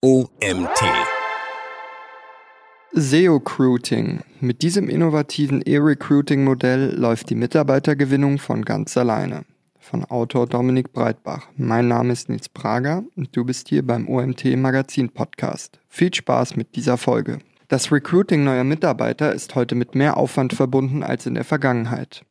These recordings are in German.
OMT. seo-recruiting. Mit diesem innovativen E-Recruiting-Modell läuft die Mitarbeitergewinnung von ganz alleine. Von Autor Dominik Breitbach. Mein Name ist Nils Prager und du bist hier beim OMT Magazin-Podcast. Viel Spaß mit dieser Folge. Das Recruiting neuer Mitarbeiter ist heute mit mehr Aufwand verbunden als in der Vergangenheit.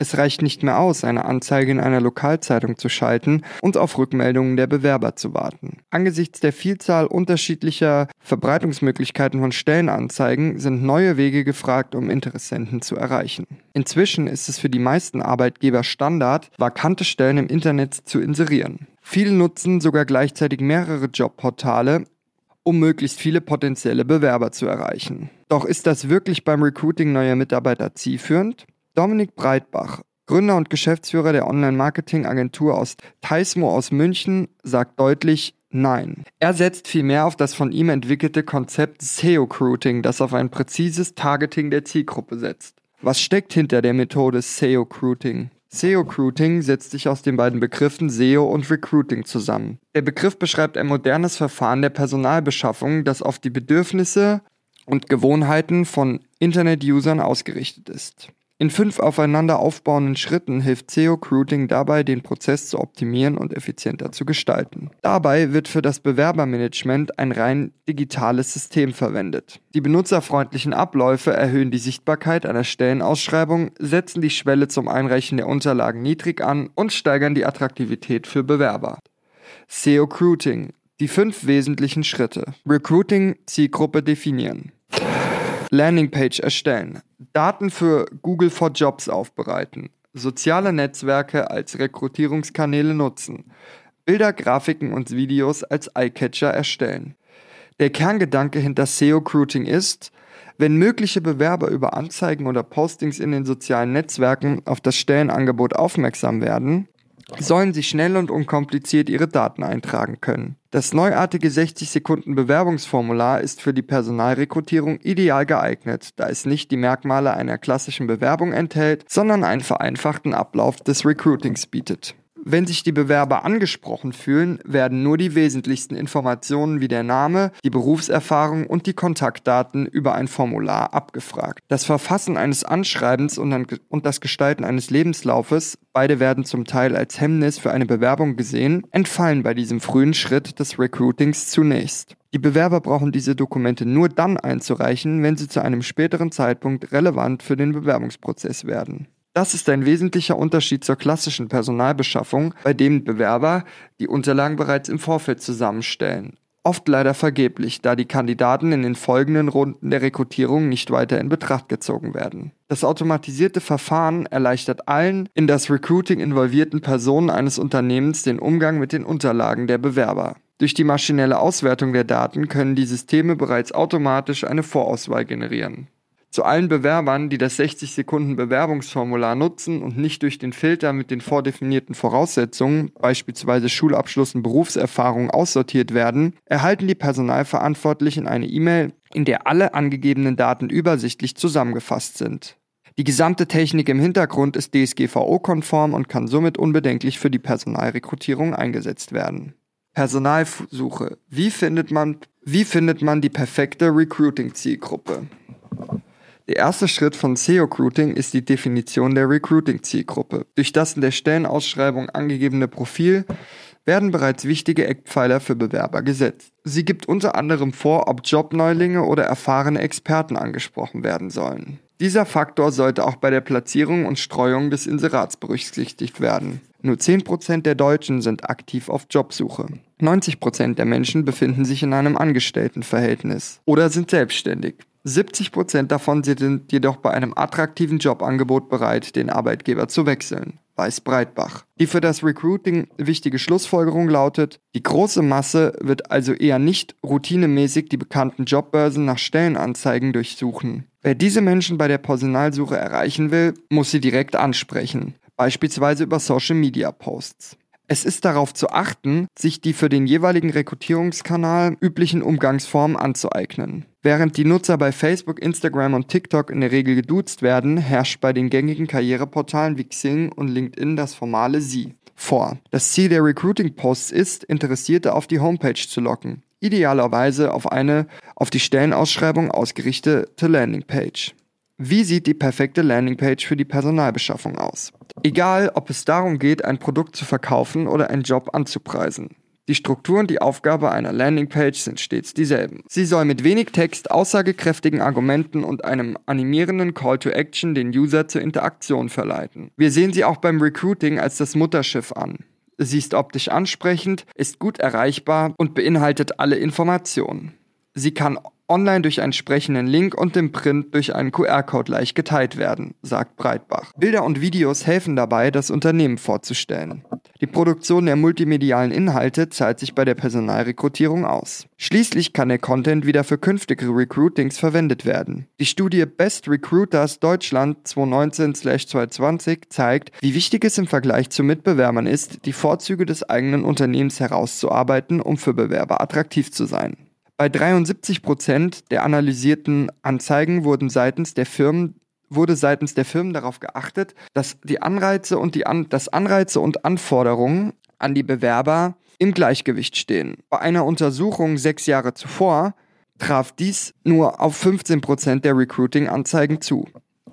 Es reicht nicht mehr aus, eine Anzeige in einer Lokalzeitung zu schalten und auf Rückmeldungen der Bewerber zu warten. Angesichts der Vielzahl unterschiedlicher Verbreitungsmöglichkeiten von Stellenanzeigen sind neue Wege gefragt, um Interessenten zu erreichen. Inzwischen ist es für die meisten Arbeitgeber Standard, vakante Stellen im Internet zu inserieren. Viele nutzen sogar gleichzeitig mehrere Jobportale, um möglichst viele potenzielle Bewerber zu erreichen. Doch ist das wirklich beim Recruiting neuer Mitarbeiter zielführend? Dominik Breitbach, Gründer und Geschäftsführer der Online-Marketing-Agentur aus Taismo aus München, sagt deutlich Nein. Er setzt vielmehr auf das von ihm entwickelte Konzept seo-recruiting, das auf ein präzises Targeting der Zielgruppe setzt. Was steckt hinter der Methode seo-recruiting? seo-recruiting setzt sich aus den beiden Begriffen SEO und Recruiting zusammen. Der Begriff beschreibt ein modernes Verfahren der Personalbeschaffung, das auf die Bedürfnisse und Gewohnheiten von Internet-Usern ausgerichtet ist. In 5 aufeinander aufbauenden Schritten hilft seo-recruiting dabei, den Prozess zu optimieren und effizienter zu gestalten. Dabei wird für das Bewerbermanagement ein rein digitales System verwendet. Die benutzerfreundlichen Abläufe erhöhen die Sichtbarkeit einer Stellenausschreibung, setzen die Schwelle zum Einreichen der Unterlagen niedrig an und steigern die Attraktivität für Bewerber. seo-recruiting – die 5 wesentlichen Schritte. Recruiting – Zielgruppe definieren. Landingpage erstellen, Daten für Google for Jobs aufbereiten, soziale Netzwerke als Rekrutierungskanäle nutzen, Bilder, Grafiken und Videos als Eyecatcher erstellen. Der Kerngedanke hinter seo-recruiting ist, wenn mögliche Bewerber über Anzeigen oder Postings in den sozialen Netzwerken auf das Stellenangebot aufmerksam werden, sollen sie schnell und unkompliziert ihre Daten eintragen können. Das neuartige 60-Sekunden-Bewerbungsformular ist für die Personalrekrutierung ideal geeignet, da es nicht die Merkmale einer klassischen Bewerbung enthält, sondern einen vereinfachten Ablauf des Recruitings bietet. Wenn sich die Bewerber angesprochen fühlen, werden nur die wesentlichsten Informationen wie der Name, die Berufserfahrung und die Kontaktdaten über ein Formular abgefragt. Das Verfassen eines Anschreibens und das Gestalten eines Lebenslaufes, beide werden zum Teil als Hemmnis für eine Bewerbung gesehen, entfallen bei diesem frühen Schritt des Recruitings zunächst. Die Bewerber brauchen diese Dokumente nur dann einzureichen, wenn sie zu einem späteren Zeitpunkt relevant für den Bewerbungsprozess werden. Das ist ein wesentlicher Unterschied zur klassischen Personalbeschaffung, bei dem Bewerber die Unterlagen bereits im Vorfeld zusammenstellen. Oft leider vergeblich, da die Kandidaten in den folgenden Runden der Rekrutierung nicht weiter in Betracht gezogen werden. Das automatisierte Verfahren erleichtert allen in das Recruiting involvierten Personen eines Unternehmens den Umgang mit den Unterlagen der Bewerber. Durch die maschinelle Auswertung der Daten können die Systeme bereits automatisch eine Vorauswahl generieren. Zu allen Bewerbern, die das 60-Sekunden-Bewerbungsformular nutzen und nicht durch den Filter mit den vordefinierten Voraussetzungen, beispielsweise Schulabschluss und Berufserfahrung, aussortiert werden, erhalten die Personalverantwortlichen eine E-Mail, in der alle angegebenen Daten übersichtlich zusammengefasst sind. Die gesamte Technik im Hintergrund ist DSGVO-konform und kann somit unbedenklich für die Personalrekrutierung eingesetzt werden. Personalsuche. Wie findet man die perfekte Recruiting-Zielgruppe? Der erste Schritt von seo-recruiting ist die Definition der Recruiting-Zielgruppe. Durch das in der Stellenausschreibung angegebene Profil werden bereits wichtige Eckpfeiler für Bewerber gesetzt. Sie gibt unter anderem vor, ob Jobneulinge oder erfahrene Experten angesprochen werden sollen. Dieser Faktor sollte auch bei der Platzierung und Streuung des Inserats berücksichtigt werden. Nur 10% der Deutschen sind aktiv auf Jobsuche. 90% der Menschen befinden sich in einem Angestelltenverhältnis oder sind selbstständig. 70% davon sind jedoch bei einem attraktiven Jobangebot bereit, den Arbeitgeber zu wechseln, weiß Breitbach. Die für das Recruiting wichtige Schlussfolgerung lautet, die große Masse wird also eher nicht routinemäßig die bekannten Jobbörsen nach Stellenanzeigen durchsuchen. Wer diese Menschen bei der Personalsuche erreichen will, muss sie direkt ansprechen, beispielsweise über Social-Media-Posts. Es ist darauf zu achten, sich die für den jeweiligen Rekrutierungskanal üblichen Umgangsformen anzueignen. Während die Nutzer bei Facebook, Instagram und TikTok in der Regel geduzt werden, herrscht bei den gängigen Karriereportalen wie Xing und LinkedIn das formale Sie vor. Das Ziel der Recruiting-Posts ist, Interessierte auf die Homepage zu locken, idealerweise auf eine auf die Stellenausschreibung ausgerichtete Landingpage. Wie sieht die perfekte Landingpage für die Personalbeschaffung aus? Egal, ob es darum geht, ein Produkt zu verkaufen oder einen Job anzupreisen. Die Struktur und die Aufgabe einer Landingpage sind stets dieselben. Sie soll mit wenig Text, aussagekräftigen Argumenten und einem animierenden Call to Action den User zur Interaktion verleiten. Wir sehen sie auch beim Recruiting als das Mutterschiff an. Sie ist optisch ansprechend, ist gut erreichbar und beinhaltet alle Informationen. Sie kann online durch einen sprechenden Link und im Print durch einen QR-Code leicht geteilt werden, sagt Breitbach. Bilder und Videos helfen dabei, das Unternehmen vorzustellen. Die Produktion der multimedialen Inhalte zahlt sich bei der Personalrekrutierung aus. Schließlich kann der Content wieder für künftige Recruitings verwendet werden. Die Studie Best Recruiters Deutschland 2019/2020 zeigt, wie wichtig es im Vergleich zu Mitbewerbern ist, die Vorzüge des eigenen Unternehmens herauszuarbeiten, um für Bewerber attraktiv zu sein. Bei 73% der analysierten Anzeigen wurde seitens der Firmen darauf geachtet, dass dass Anreize und Anforderungen an die Bewerber im Gleichgewicht stehen. Bei einer Untersuchung 6 Jahre zuvor traf dies nur auf 15% der Recruiting-Anzeigen zu.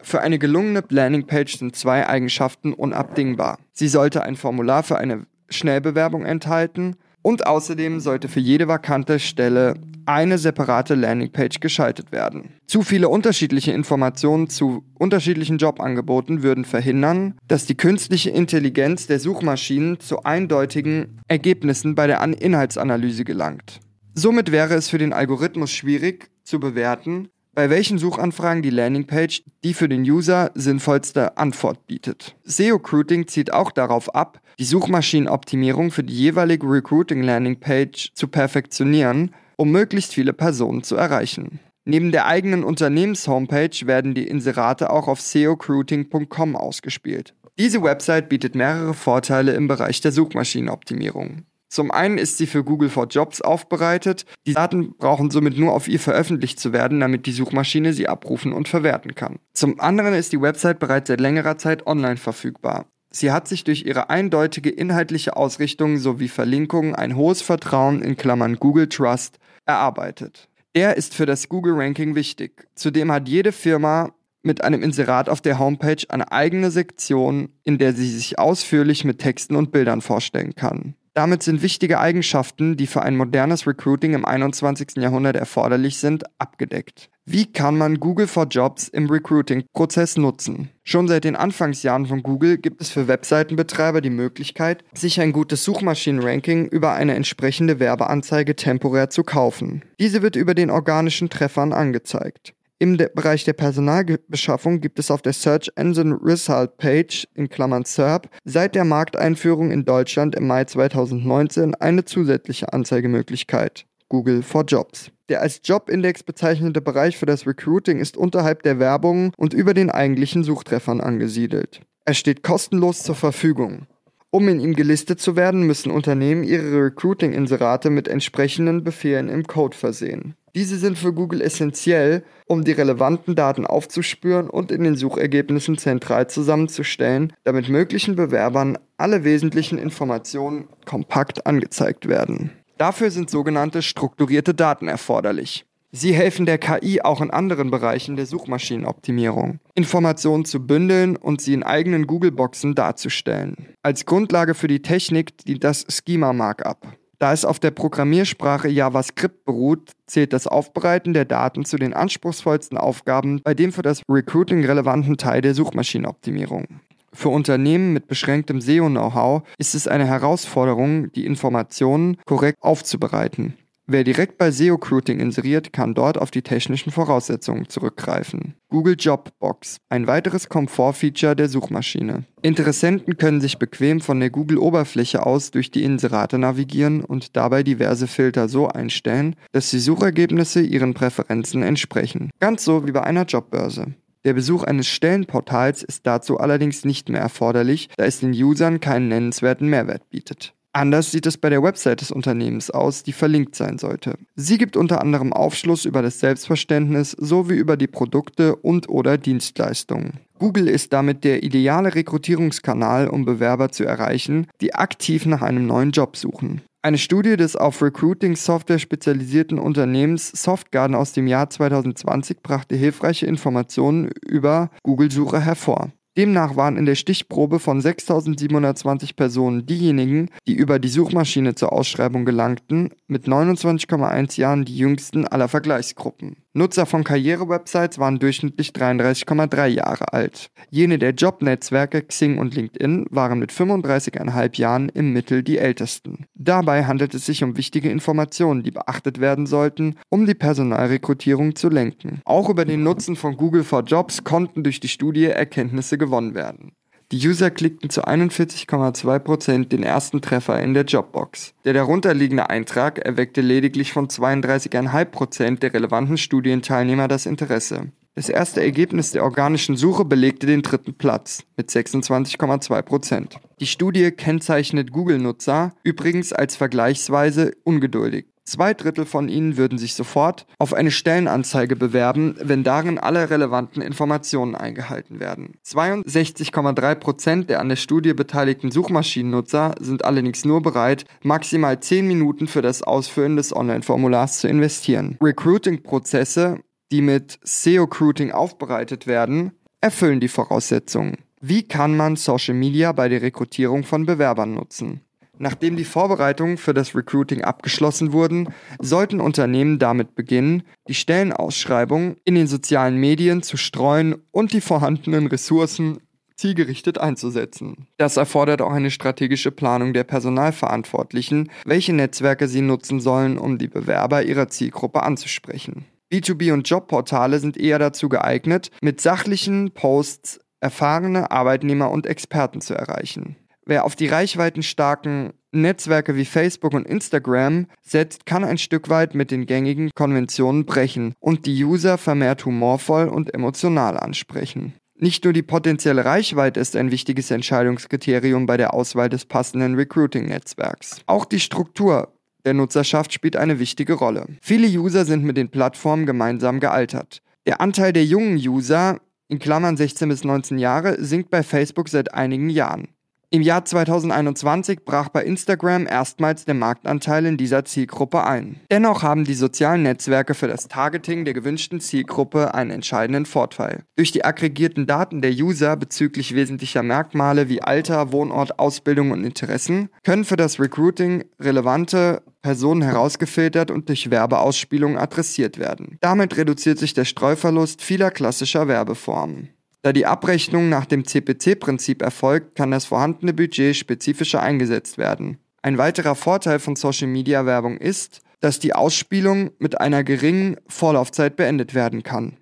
Für eine gelungene Landingpage sind 2 Eigenschaften unabdingbar. Sie sollte ein Formular für eine Schnellbewerbung enthalten und außerdem sollte für jede vakante Stelle eine separate Landingpage geschaltet werden. Zu viele unterschiedliche Informationen zu unterschiedlichen Jobangeboten würden verhindern, dass die künstliche Intelligenz der Suchmaschinen zu eindeutigen Ergebnissen bei der Inhaltsanalyse gelangt. Somit wäre es für den Algorithmus schwierig zu bewerten, bei welchen Suchanfragen die Landingpage die für den User sinnvollste Antwort bietet. SEO-Recruiting zielt auch darauf ab, die Suchmaschinenoptimierung für die jeweilige Recruiting-Landingpage zu perfektionieren, um möglichst viele Personen zu erreichen. Neben der eigenen Unternehmens-Homepage werden die Inserate auch auf seo-recruiting.com ausgespielt. Diese Website bietet mehrere Vorteile im Bereich der Suchmaschinenoptimierung. Zum einen ist sie für Google for Jobs aufbereitet. Die Daten brauchen somit nur auf ihr veröffentlicht zu werden, damit die Suchmaschine sie abrufen und verwerten kann. Zum anderen ist die Website bereits seit längerer Zeit online verfügbar. Sie hat sich durch ihre eindeutige inhaltliche Ausrichtung sowie Verlinkungen ein hohes Vertrauen (Google Trust) erarbeitet. Der ist für das Google-Ranking wichtig. Zudem hat jede Firma mit einem Inserat auf der Homepage eine eigene Sektion, in der sie sich ausführlich mit Texten und Bildern vorstellen kann. Damit sind wichtige Eigenschaften, die für ein modernes Recruiting im 21. Jahrhundert erforderlich sind, abgedeckt. Wie kann man Google for Jobs im Recruiting-Prozess nutzen? Schon seit den Anfangsjahren von Google gibt es für Webseitenbetreiber die Möglichkeit, sich ein gutes Suchmaschinenranking über eine entsprechende Werbeanzeige temporär zu kaufen. Diese wird über den organischen Treffern angezeigt. Im Bereich der Personalbeschaffung gibt es auf der Search Engine Result Page (SERP) seit der Markteinführung in Deutschland im Mai 2019 eine zusätzliche Anzeigemöglichkeit, Google for Jobs. Der als Jobindex bezeichnete Bereich für das Recruiting ist unterhalb der Werbung und über den eigentlichen Suchtreffern angesiedelt. Er steht kostenlos zur Verfügung. Um in ihm gelistet zu werden, müssen Unternehmen ihre Recruiting-Inserate mit entsprechenden Befehlen im Code versehen. Diese sind für Google essentiell, um die relevanten Daten aufzuspüren und in den Suchergebnissen zentral zusammenzustellen, damit möglichen Bewerbern alle wesentlichen Informationen kompakt angezeigt werden. Dafür sind sogenannte strukturierte Daten erforderlich. Sie helfen der KI auch in anderen Bereichen der Suchmaschinenoptimierung, Informationen zu bündeln und sie in eigenen Google-Boxen darzustellen. Als Grundlage für die Technik dient das Schema-Markup. Da es auf der Programmiersprache JavaScript beruht, zählt das Aufbereiten der Daten zu den anspruchsvollsten Aufgaben bei dem für das Recruiting relevanten Teil der Suchmaschinenoptimierung. Für Unternehmen mit beschränktem SEO-Know-how ist es eine Herausforderung, die Informationen korrekt aufzubereiten. Wer direkt bei SEO-Recruiting inseriert, kann dort auf die technischen Voraussetzungen zurückgreifen. Google Jobbox, ein weiteres Komfortfeature der Suchmaschine. Interessenten können sich bequem von der Google-Oberfläche aus durch die Inserate navigieren und dabei diverse Filter so einstellen, dass die Suchergebnisse ihren Präferenzen entsprechen. Ganz so wie bei einer Jobbörse. Der Besuch eines Stellenportals ist dazu allerdings nicht mehr erforderlich, da es den Usern keinen nennenswerten Mehrwert bietet. Anders sieht es bei der Website des Unternehmens aus, die verlinkt sein sollte. Sie gibt unter anderem Aufschluss über das Selbstverständnis sowie über die Produkte und/oder Dienstleistungen. Google ist damit der ideale Rekrutierungskanal, um Bewerber zu erreichen, die aktiv nach einem neuen Job suchen. Eine Studie des auf Recruiting-Software spezialisierten Unternehmens Softgarden aus dem Jahr 2020 brachte hilfreiche Informationen über Google-Suche hervor. Demnach waren in der Stichprobe von 6.720 Personen diejenigen, die über die Suchmaschine zur Ausschreibung gelangten, mit 29,1 Jahren die jüngsten aller Vergleichsgruppen. Nutzer von Karrierewebsites waren durchschnittlich 33,3 Jahre alt. Jene der Jobnetzwerke Xing und LinkedIn waren mit 35,5 Jahren im Mittel die ältesten. Dabei handelt es sich um wichtige Informationen, die beachtet werden sollten, um die Personalrekrutierung zu lenken. Auch über den Nutzen von Google for Jobs konnten durch die Studie Erkenntnisse gewonnen werden. Die User klickten zu 41,2% den ersten Treffer in der Jobbox. Der darunterliegende Eintrag erweckte lediglich von 32,5% der relevanten Studienteilnehmer das Interesse. Das erste Ergebnis der organischen Suche belegte den dritten Platz mit 26,2%. Die Studie kennzeichnet Google-Nutzer übrigens als vergleichsweise ungeduldig. 2 Drittel von ihnen würden sich sofort auf eine Stellenanzeige bewerben, wenn darin alle relevanten Informationen eingehalten werden. 62,3% der an der Studie beteiligten Suchmaschinennutzer sind allerdings nur bereit, maximal 10 Minuten für das Ausfüllen des Online-Formulars zu investieren. Recruiting-Prozesse, die mit seo-recruiting aufbereitet werden, erfüllen die Voraussetzungen. Wie kann man Social Media bei der Rekrutierung von Bewerbern nutzen? Nachdem die Vorbereitungen für das Recruiting abgeschlossen wurden, sollten Unternehmen damit beginnen, die Stellenausschreibungen in den sozialen Medien zu streuen und die vorhandenen Ressourcen zielgerichtet einzusetzen. Das erfordert auch eine strategische Planung der Personalverantwortlichen, welche Netzwerke sie nutzen sollen, um die Bewerber ihrer Zielgruppe anzusprechen. B2B- und Jobportale sind eher dazu geeignet, mit sachlichen Posts erfahrene Arbeitnehmer und Experten zu erreichen. Wer auf die reichweitenstarken Netzwerke wie Facebook und Instagram setzt, kann ein Stück weit mit den gängigen Konventionen brechen und die User vermehrt humorvoll und emotional ansprechen. Nicht nur die potenzielle Reichweite ist ein wichtiges Entscheidungskriterium bei der Auswahl des passenden Recruiting-Netzwerks. Auch die Struktur der Nutzerschaft spielt eine wichtige Rolle. Viele User sind mit den Plattformen gemeinsam gealtert. Der Anteil der jungen User, in Klammern 16 bis 19 Jahre, sinkt bei Facebook seit einigen Jahren. Im Jahr 2021 brach bei Instagram erstmals der Marktanteil in dieser Zielgruppe ein. Dennoch haben die sozialen Netzwerke für das Targeting der gewünschten Zielgruppe einen entscheidenden Vorteil. Durch die aggregierten Daten der User bezüglich wesentlicher Merkmale wie Alter, Wohnort, Ausbildung und Interessen können für das Recruiting relevante Personen herausgefiltert und durch Werbeausspielungen adressiert werden. Damit reduziert sich der Streuverlust vieler klassischer Werbeformen. Da die Abrechnung nach dem CPC-Prinzip erfolgt, kann das vorhandene Budget spezifischer eingesetzt werden. Ein weiterer Vorteil von Social-Media-Werbung ist, dass die Ausspielung mit einer geringen Vorlaufzeit beendet werden kann.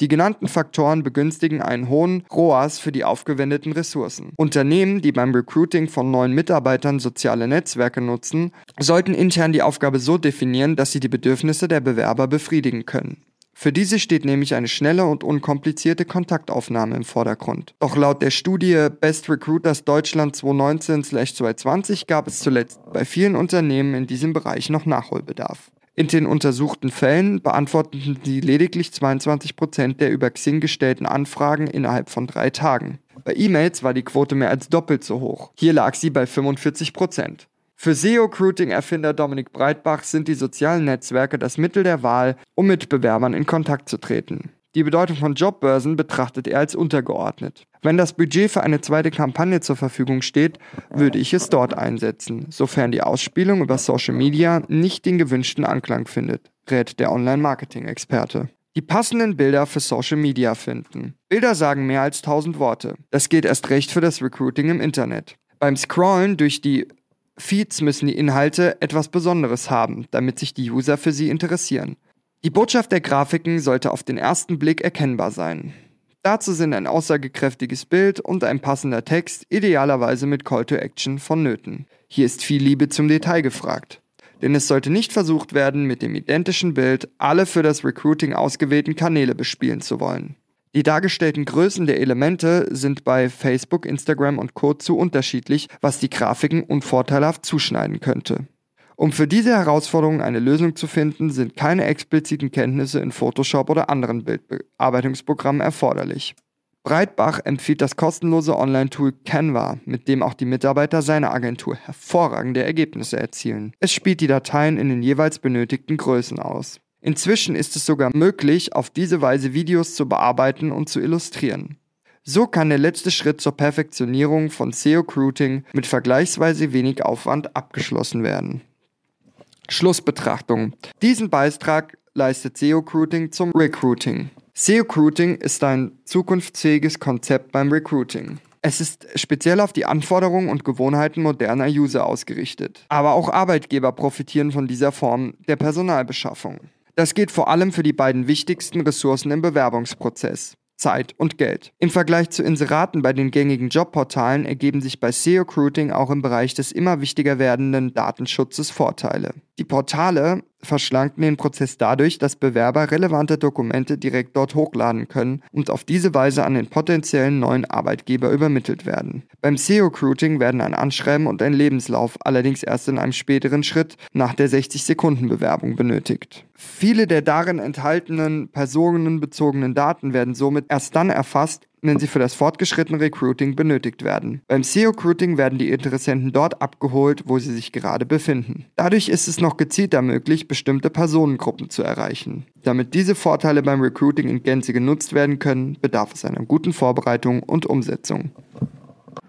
Die genannten Faktoren begünstigen einen hohen ROAS für die aufgewendeten Ressourcen. Unternehmen, die beim Recruiting von neuen Mitarbeitern soziale Netzwerke nutzen, sollten intern die Aufgabe so definieren, dass sie die Bedürfnisse der Bewerber befriedigen können. Für diese steht nämlich eine schnelle und unkomplizierte Kontaktaufnahme im Vordergrund. Doch laut der Studie Best Recruiters Deutschland 2019/2020 gab es zuletzt bei vielen Unternehmen in diesem Bereich noch Nachholbedarf. In den untersuchten Fällen beantworteten sie lediglich 22% der über Xing gestellten Anfragen innerhalb von 3 Tagen. Bei E-Mails war die Quote mehr als doppelt so hoch. Hier lag sie bei 45%. Für SEO-Recruiting-Erfinder Dominik Breitbach sind die sozialen Netzwerke das Mittel der Wahl, um mit Bewerbern in Kontakt zu treten. Die Bedeutung von Jobbörsen betrachtet er als untergeordnet. Wenn das Budget für eine zweite Kampagne zur Verfügung steht, würde ich es dort einsetzen, sofern die Ausspielung über Social Media nicht den gewünschten Anklang findet, rät der Online-Marketing-Experte. Die passenden Bilder für Social Media finden. Bilder sagen mehr als 1000 Worte. Das geht erst recht für das Recruiting im Internet. Beim Scrollen durch die Feeds müssen die Inhalte etwas Besonderes haben, damit sich die User für sie interessieren. Die Botschaft der Grafiken sollte auf den ersten Blick erkennbar sein. Dazu sind ein aussagekräftiges Bild und ein passender Text, idealerweise mit Call to Action, vonnöten. Hier ist viel Liebe zum Detail gefragt. Denn es sollte nicht versucht werden, mit dem identischen Bild alle für das Recruiting ausgewählten Kanäle bespielen zu wollen. Die dargestellten Größen der Elemente sind bei Facebook, Instagram und Co. zu unterschiedlich, was die Grafiken unvorteilhaft zuschneiden könnte. Um für diese Herausforderung eine Lösung zu finden, sind keine expliziten Kenntnisse in Photoshop oder anderen Bildbearbeitungsprogrammen erforderlich. Breitbach empfiehlt das kostenlose Online-Tool Canva, mit dem auch die Mitarbeiter seiner Agentur hervorragende Ergebnisse erzielen. Es spielt die Dateien in den jeweils benötigten Größen aus. Inzwischen ist es sogar möglich, auf diese Weise Videos zu bearbeiten und zu illustrieren. So kann der letzte Schritt zur Perfektionierung von SEO-Recruiting mit vergleichsweise wenig Aufwand abgeschlossen werden. Schlussbetrachtung. Diesen Beitrag leistet SEO-Recruiting zum Recruiting. SEO-Recruiting ist ein zukunftsfähiges Konzept beim Recruiting. Es ist speziell auf die Anforderungen und Gewohnheiten moderner User ausgerichtet. Aber auch Arbeitgeber profitieren von dieser Form der Personalbeschaffung. Das gilt vor allem für die beiden wichtigsten Ressourcen im Bewerbungsprozess: Zeit und Geld. Im Vergleich zu Inseraten bei den gängigen Jobportalen ergeben sich bei SEO-Recruiting auch im Bereich des immer wichtiger werdenden Datenschutzes Vorteile. Die Portale verschlanken den Prozess dadurch, dass Bewerber relevante Dokumente direkt dort hochladen können und auf diese Weise an den potenziellen neuen Arbeitgeber übermittelt werden. Beim SEO-Recruiting werden ein Anschreiben und ein Lebenslauf allerdings erst in einem späteren Schritt nach der 60-Sekunden-Bewerbung benötigt. Viele der darin enthaltenen personenbezogenen Daten werden somit erst dann erfasst, wenn sie für das fortgeschrittene Recruiting benötigt werden. Beim SEO-Recruiting werden die Interessenten dort abgeholt, wo sie sich gerade befinden. Dadurch ist es noch gezielter möglich, bestimmte Personengruppen zu erreichen. Damit diese Vorteile beim Recruiting in Gänze genutzt werden können, bedarf es einer guten Vorbereitung und Umsetzung.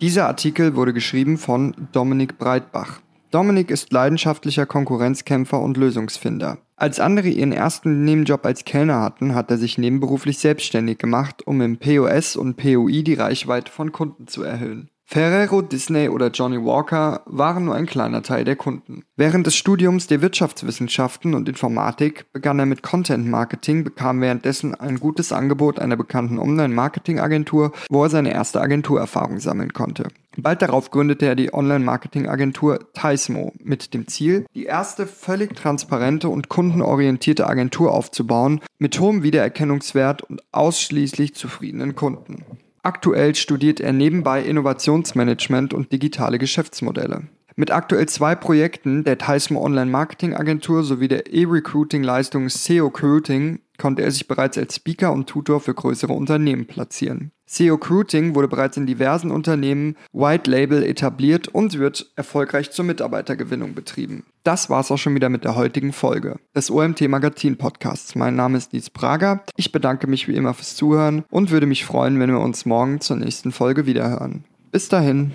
Dieser Artikel wurde geschrieben von Dominik Breitbach. Dominik ist leidenschaftlicher Konkurrenzkämpfer und Lösungsfinder. Als andere ihren ersten Nebenjob als Kellner hatten, hat er sich nebenberuflich selbstständig gemacht, um im POS und POI die Reichweite von Kunden zu erhöhen. Ferrero, Disney oder Johnny Walker waren nur ein kleiner Teil der Kunden. Während des Studiums der Wirtschaftswissenschaften und Informatik begann er mit Content-Marketing, bekam währenddessen ein gutes Angebot einer bekannten Online-Marketing-Agentur, wo er seine erste Agenturerfahrung sammeln konnte. Bald darauf gründete er die Online-Marketing-Agentur Taismo mit dem Ziel, die erste völlig transparente und kundenorientierte Agentur aufzubauen, mit hohem Wiedererkennungswert und ausschließlich zufriedenen Kunden. Aktuell studiert er nebenbei Innovationsmanagement und digitale Geschäftsmodelle. Mit aktuell 2 Projekten, der Taismo Online Marketing Agentur sowie der E-Recruiting-Leistung SEO-Recruiting, konnte er sich bereits als Speaker und Tutor für größere Unternehmen platzieren. SEO-Recruiting wurde bereits in diversen Unternehmen White Label etabliert und wird erfolgreich zur Mitarbeitergewinnung betrieben. Das war's auch schon wieder mit der heutigen Folge des OMT Magazin-Podcasts. Mein Name ist Nils Prager. Ich bedanke mich wie immer fürs Zuhören und würde mich freuen, wenn wir uns morgen zur nächsten Folge wiederhören. Bis dahin.